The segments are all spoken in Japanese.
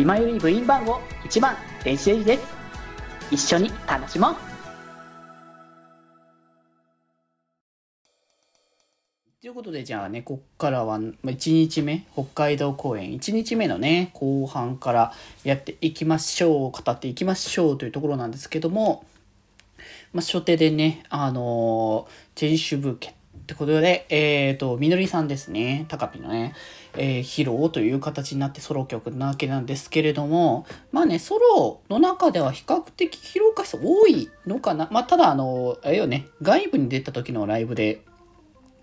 今より部員番号1番電子レンジです。一緒に楽しもう。ということで、じゃあね、こっからは1日目、北海道公演1日目のね、後半からやっていきましょう、語っていきましょうというところなんですけども、初手でね、チェリッシュブーケってことで、みのりさんですね、タカピのね、披露という形になってソロ曲なわけなんですけれども、まあね、ソロの中では比較的披露回数多いのかな。まあ、ただあれよね、外部に出た時のライブで、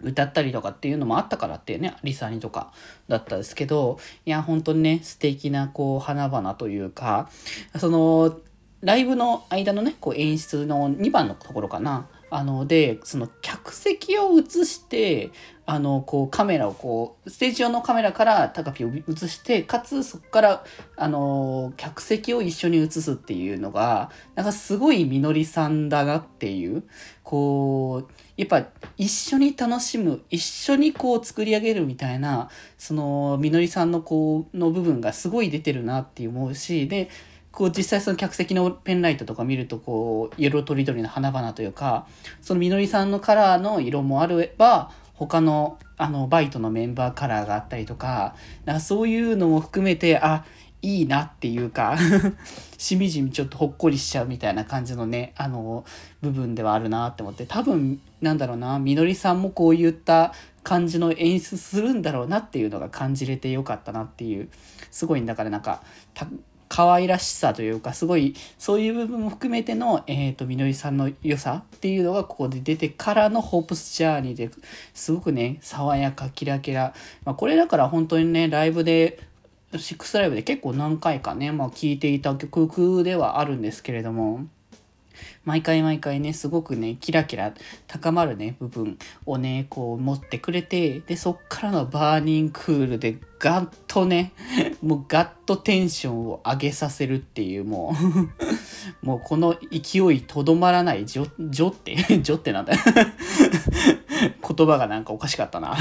歌ったりとかっていうのもあったからっていうね、リサニとかだったんですけど、いや本当にね、素敵なこう花々というか、そのライブの間のね、こう演出の2番のところかな、でその客席を映して、こうカメラをこうステージ用のカメラからタカピを映して、かつそこから客席を一緒に映すっていうのがなんかすごいみのりさんだなっていう、こうやっぱ一緒に楽しむ、一緒にこう作り上げるみたいな、そのみのりさんのこうの部分がすごい出てるなって思うし、でこう実際その客席のペンライトとか見ると、こう色とりどりの花々というか、そのみのりさんのカラーの色もあれば、他のバイトのメンバーカラーがあったりとか、なんかそういうのも含めて、あ、いいなっていうかしみじみちょっとほっこりしちゃうみたいな感じのね、部分ではあるなって思って、多分なんだろうな、みのりさんもこういった感じの演出するんだろうなっていうのが感じれてよかったなっていう、すごいだからなんか可愛らしさというか、すごいそういう部分も含めての、みのりさんの良さっていうのがここで出てからのホープスジャーニーで、すごくね、爽やかキラキラ、これだから本当にね、ライブで6ライブで結構何回かね、聴いていた曲ではあるんですけれども、毎回毎回ね、すごくね、キラキラ高まるね、部分をね、こう持ってくれて、でそっからのバーニングクールでガッとね、もうガッとテンションを上げさせるっていう、もうこの勢いとどまらない、ジョってなんだ言葉がなんかおかしかったな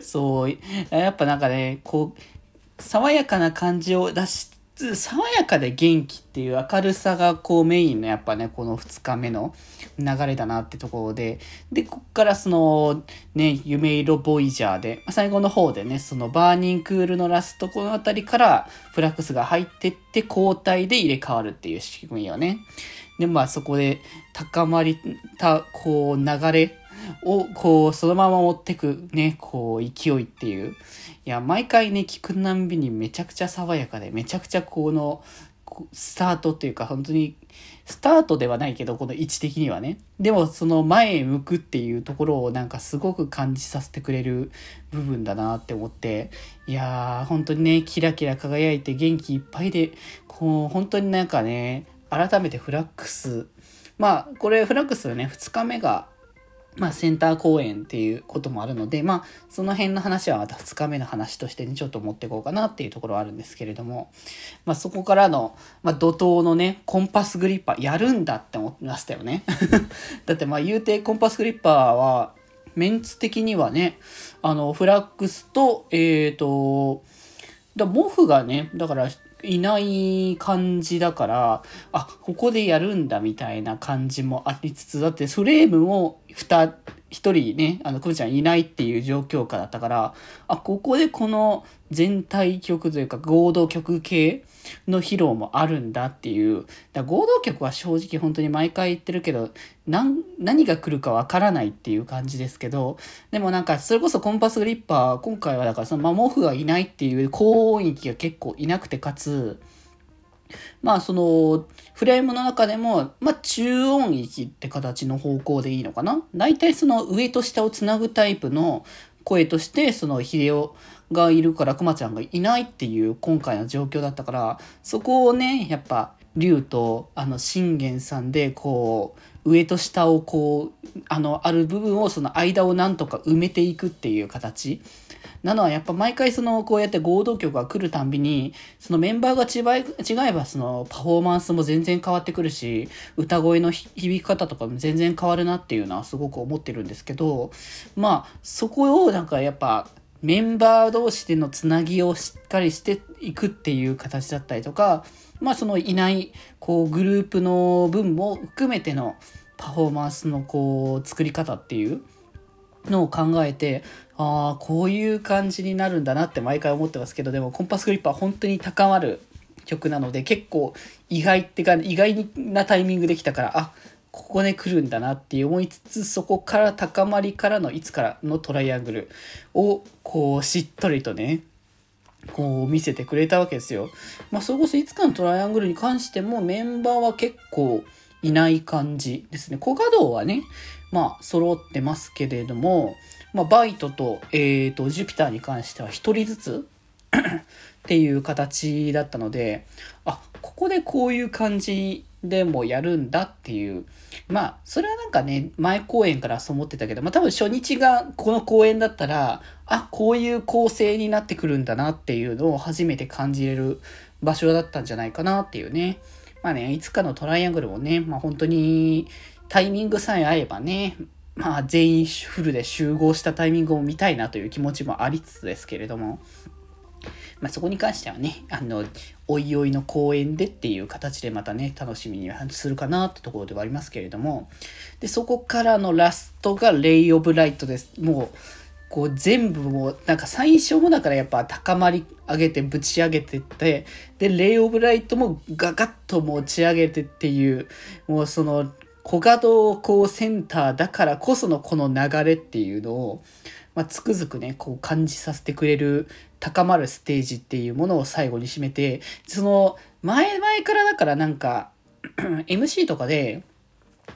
そう、やっぱなんかね、こう爽やかな感じを出して、爽やかで元気っていう明るさがこうメインのやっぱね、この2日目の流れだなってところで、でこっからそのね、夢色ボイジャーで最後の方でね、そのバーニングクールのラスト、この辺りからフラックスが入ってって交代で入れ替わるっていう仕組みよね。でそこで高まりたこう流れをこうそのまま持ってくね、こう勢いっていう、いや毎回ね、聞くたんびにめちゃくちゃ爽やかで、めちゃくちゃこのスタートっていうか、本当にスタートではないけど、この位置的にはね、でもその前へ向くっていうところをなんかすごく感じさせてくれる部分だなって思って、いやー本当にね、キラキラ輝いて元気いっぱいで、こう本当になんかね、改めてフラックス、これフラックスのね、2日目がセンター公演っていうこともあるので、その辺の話はまた2日目の話としてね、ちょっと持っていこうかなっていうところはあるんですけれども、そこからの、怒涛のね、コンパスグリッパーやるんだって思いましたよねだって言うてコンパスグリッパーはメンツ的にはね、フラックスとモフがね、だからいない感じだから、あ、ここでやるんだみたいな感じもありつつ、だってフレームも1人ね、くむちゃんいないっていう状況下だったから、あ、ここでこの全体曲というか合同曲系の披露もあるんだっていう、だ合同曲は正直本当に毎回言ってるけど、何が来るかわからないっていう感じですけど、でもなんかそれこそコンパスグリッパー、今回はだからそのモフがいないっていう高音域が結構いなくて、かつそのフレームの中でも、中音域って形の方向でいいのかな、大体その上と下をつなぐタイプの声として、その秀夫がいるからくまちゃんがいないっていう今回の状況だったから、そこをね、やっぱ龍と信玄さんでこう上と下をこうある部分を、その間をなんとか埋めていくっていう形なのは、やっぱ毎回そのこうやって合同曲が来るたんびに、そのメンバーが違えばそのパフォーマンスも全然変わってくるし、歌声の響き方とかも全然変わるなっていうのはすごく思ってるんですけど、そこをなんかやっぱメンバー同士でのつなぎをしっかりしていくっていう形だったりとか、そのいないこうグループの分も含めてのパフォーマンスのこう作り方っていうのを考えて、こういう感じになるんだなって毎回思ってますけど、でもコンパスグリップは本当に高まる曲なので、結構意外なタイミングできたから、ここで来るんだなって思いつつ、そこから高まりからのいつからのトライアングルをこうしっとりとねこう見せてくれたわけですよ。それこそいつかのトライアングルに関してもメンバーは結構いない感じですね。小稼働はね揃ってますけれども、バイトとジュピターに関しては一人ずつっていう形だったので、ここでこういう感じでもやるんだっていう、それはなんかね前公演からそう思ってたけど、多分初日がこの公演だったらこういう構成になってくるんだなっていうのを初めて感じれる場所だったんじゃないかなっていうね。いつかのトライアングルもね、本当にタイミングさえ合えばね、全員フルで集合したタイミングを見たいなという気持ちもありつつですけれども、そこに関してはね、おいおいの公演でっていう形でまたね、楽しみにするかなってところではありますけれども、で、そこからのラストがレイ・オブ・ライトです。もう、こう全部もう、最初もだからやっぱ高まり上げて、ぶち上げてって、で、レイ・オブ・ライトもガガッと持ち上げてっていう、もうその、小稼働こうセンターだからこそのこの流れっていうのを、つくづくねこう感じさせてくれる高まるステージっていうものを最後に締めて、その前々からだからMC とかで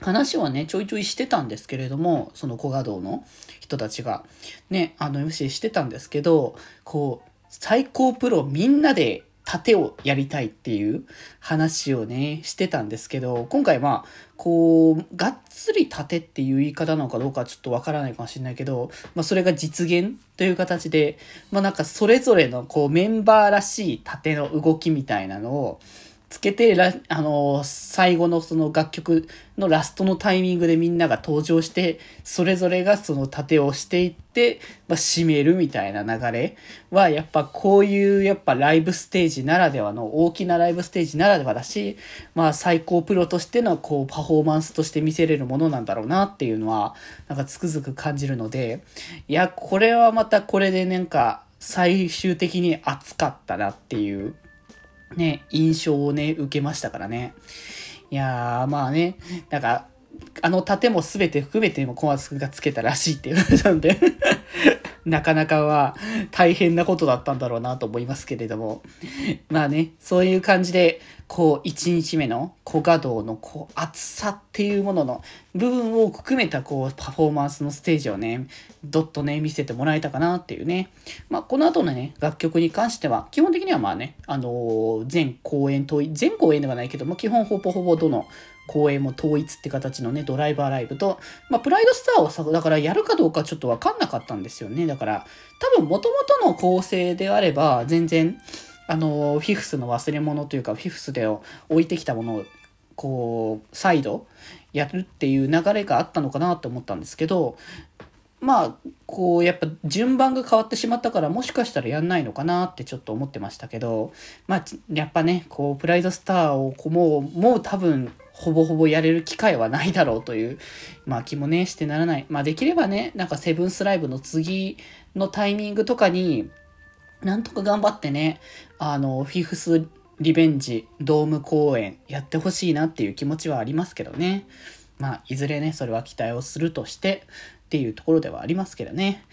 話はねちょいちょいしてたんですけれども、その小稼働の人たちがねMC してたんですけど、こう最高プロみんなで盾をやりたいっていう話をねしてたんですけど、今回こうがっつり盾っていう言い方なのかどうかちょっとわからないかもしれないけど、それが実現という形で、それぞれのこうメンバーらしい盾の動きみたいなのをつけて、最後のその楽曲のラストのタイミングでみんなが登場して、それぞれがその盾をしていって、締めるみたいな流れは、やっぱこういうやっぱライブステージならではの、大きなライブステージならではだし、最高プロとしてのこうパフォーマンスとして見せれるものなんだろうなっていうのはつくづく感じるので、いやこれはまたこれで最終的に熱かったなっていうね、印象をね受けましたからね。いやーね、盾も全て含めても小松くんがつけたらしいっていう話なんでなかなかは大変なことだったんだろうなと思いますけれども、そういう感じでこう1日目の小稼働のこう熱さっていうものの部分を含めたこうパフォーマンスのステージをねどっとね見せてもらえたかなっていうね。この後のね楽曲に関しては基本的には全公演ではないけども、基本ほぼどの公演も統一って形のねドライバーライブと、プライドスターをだからやるかどうかちょっと分かんなかったんですよね。だから多分元々の構成であれば全然フィフスの忘れ物というか、フィフスで置いてきたものをこう再度やるっていう流れがあったのかなと思ったんですけど、こうやっぱ順番が変わってしまったから、もしかしたらやんないのかなってちょっと思ってましたけど、やっぱねこうプライドスターをもう多分ほぼやれる機会はないだろうという、気もねしてならない。できればねセブンスライブの次のタイミングとかになんとか頑張ってねフィフスリベンジドーム公演やってほしいなっていう気持ちはありますけどね。いずれねそれは期待をするとしてっていうところではありますけどね。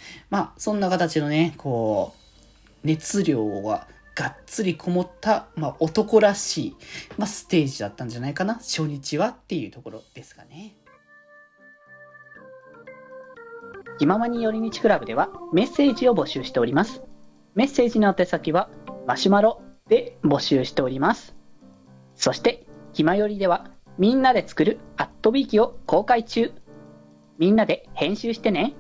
そんな形のねこう熱量ががっつりこもった、男らしい、ステージだったんじゃないかな、初日はっていうところですかね。気ままに寄り道クラブではメッセージを募集しております。メッセージの宛先はマシュマロで募集しております。そして気まよりではみんなで作る@びきを公開中。みんなで編集してね。